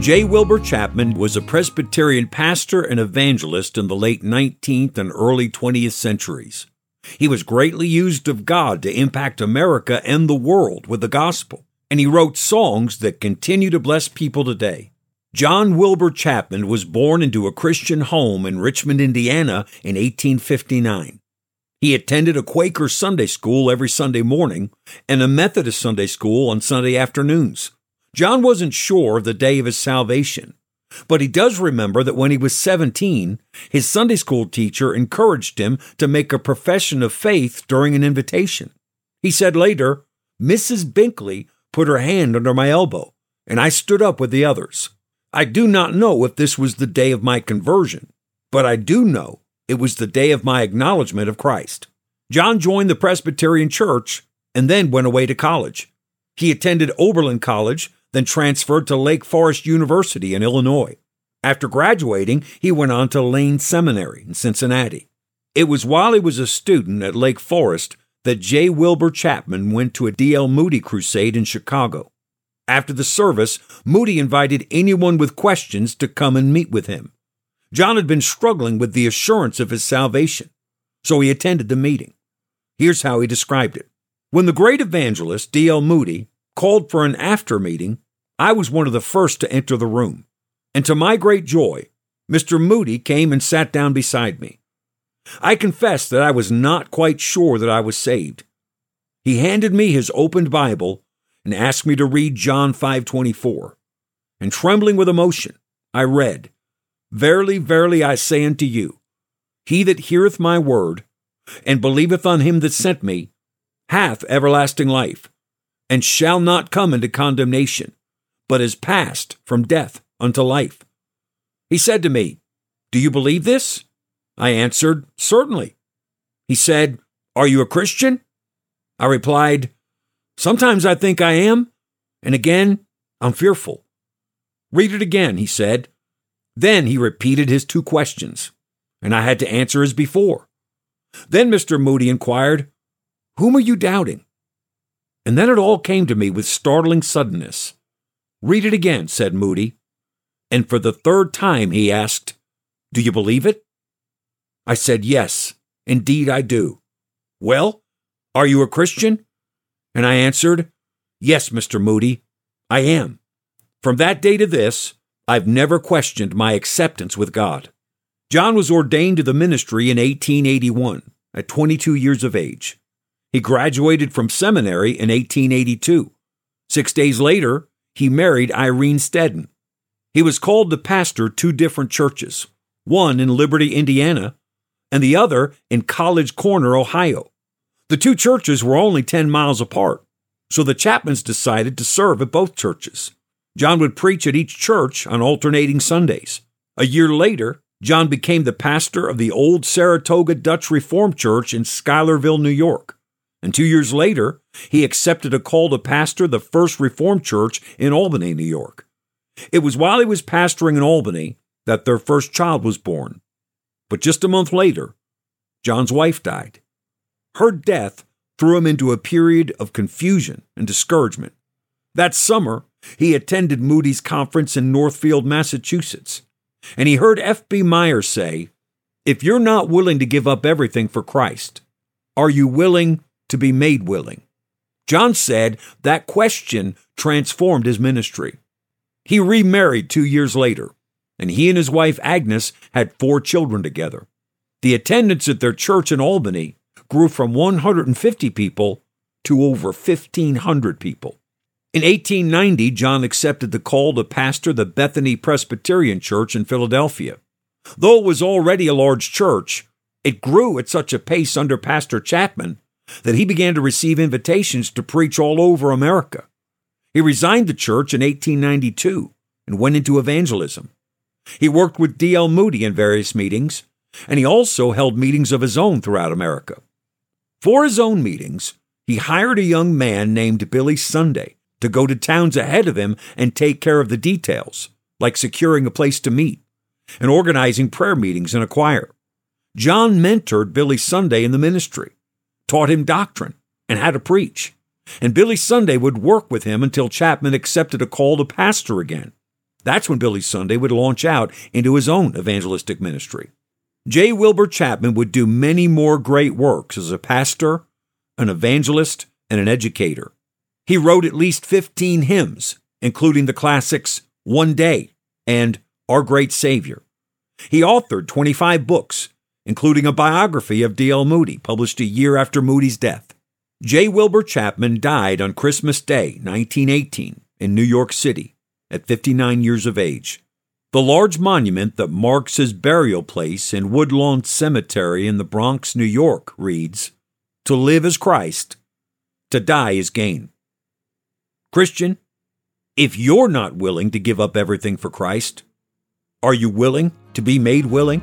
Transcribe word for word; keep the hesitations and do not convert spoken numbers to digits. J. Wilbur Chapman was a Presbyterian pastor and evangelist in the late nineteenth and early twentieth centuries. He was greatly used of God to impact America and the world with the gospel, and he wrote songs that continue to bless people today. John Wilbur Chapman was born into a Christian home in Richmond, Indiana in eighteen fifty-nine. He attended a Quaker Sunday school every Sunday morning and a Methodist Sunday school on Sunday afternoons. John wasn't sure of the day of his salvation, but he does remember that when he was seventeen, his Sunday school teacher encouraged him to make a profession of faith during an invitation. He said later, "Missus Binkley put her hand under my elbow, and I stood up with the others. I do not know if this was the day of my conversion, but I do know it was the day of my acknowledgement of Christ." John joined the Presbyterian Church and then went away to college. He attended Oberlin College, then transferred to Lake Forest University in Illinois. After graduating, he went on to Lane Seminary in Cincinnati. It was while he was a student at Lake Forest that J. Wilbur Chapman went to a D L Moody crusade in Chicago. After the service, Moody invited anyone with questions to come and meet with him. John had been struggling with the assurance of his salvation, so he attended the meeting. Here's how he described it. "When the great evangelist, D L Moody, called for an after meeting, I was one of the first to enter the room, and to my great joy, Mister Moody came and sat down beside me. I confessed that I was not quite sure that I was saved. He handed me his opened Bible and asked me to read John five twenty-four. And trembling with emotion, I read, 'Verily, verily, I say unto you, he that heareth my word, and believeth on him that sent me, hath everlasting life, and shall not come into condemnation, but is passed from death unto life.' He said to me, 'Do you believe this?' I answered, 'Certainly.' He said, 'Are you a Christian?' I replied, 'Sometimes I think I am, and again, I'm fearful.' 'Read it again,' he said. Then he repeated his two questions, and I had to answer as before. Then Mister Moody inquired, 'Whom are you doubting?' And then it all came to me with startling suddenness. 'Read it again,' said Moody. And for the third time he asked, 'Do you believe it?' I said, 'Yes, indeed I do.' 'Well, are you a Christian?' And I answered, 'Yes, Mister Moody, I am.' From that day to this, I've never questioned my acceptance with God." John was ordained to the ministry in eighteen eighty-one, at twenty-two years of age. He graduated from seminary in eighteen eighty-two. Six days later, he married Irene Steddom. He was called to pastor two different churches, one in Liberty, Indiana, and the other in College Corner, Ohio. The two churches were only ten miles apart, so the Chapmans decided to serve at both churches. John would preach at each church on alternating Sundays. A year later, John became the pastor of the old Saratoga Dutch Reformed Church in Schuylerville, New York. And two years later, he accepted a call to pastor the First Reformed Church in Albany, New York. It was while he was pastoring in Albany that their first child was born. But just a month later, John's wife died. Her death threw him into a period of confusion and discouragement. That summer, he attended Moody's conference in Northfield, Massachusetts, and he heard F B Meyer say, "If you're not willing to give up everything for Christ, are you willing to be made willing?" John said that question transformed his ministry. He remarried two years later, and he and his wife Agnes had four children together. The attendance at their church in Albany grew from one hundred fifty people to over fifteen hundred people. In eighteen ninety, John accepted the call to pastor the Bethany Presbyterian Church in Philadelphia. Though it was already a large church, it grew at such a pace under Pastor Chapman that he began to receive invitations to preach all over America. He resigned the church in eighteen ninety-two and went into evangelism. He worked with D L Moody in various meetings, and he also held meetings of his own throughout America. For his own meetings, he hired a young man named Billy Sunday to go to towns ahead of him and take care of the details, like securing a place to meet and organizing prayer meetings in a choir. John mentored Billy Sunday in the ministry, taught him doctrine and how to preach, and Billy Sunday would work with him until Chapman accepted a call to pastor again. That's when Billy Sunday would launch out into his own evangelistic ministry. J. Wilbur Chapman would do many more great works as a pastor, an evangelist, and an educator. He wrote at least fifteen hymns, including the classics One Day and Our Great Savior. He authored twenty-five books, including a biography of D L Moody, published a year after Moody's death. J. Wilbur Chapman died on Christmas Day, nineteen eighteen, in New York City, at fifty-nine years of age. The large monument that marks his burial place in Woodlawn Cemetery in the Bronx, New York, reads, "To live is Christ, to die is gain." Christian, if you're not willing to give up everything for Christ, are you willing to be made willing?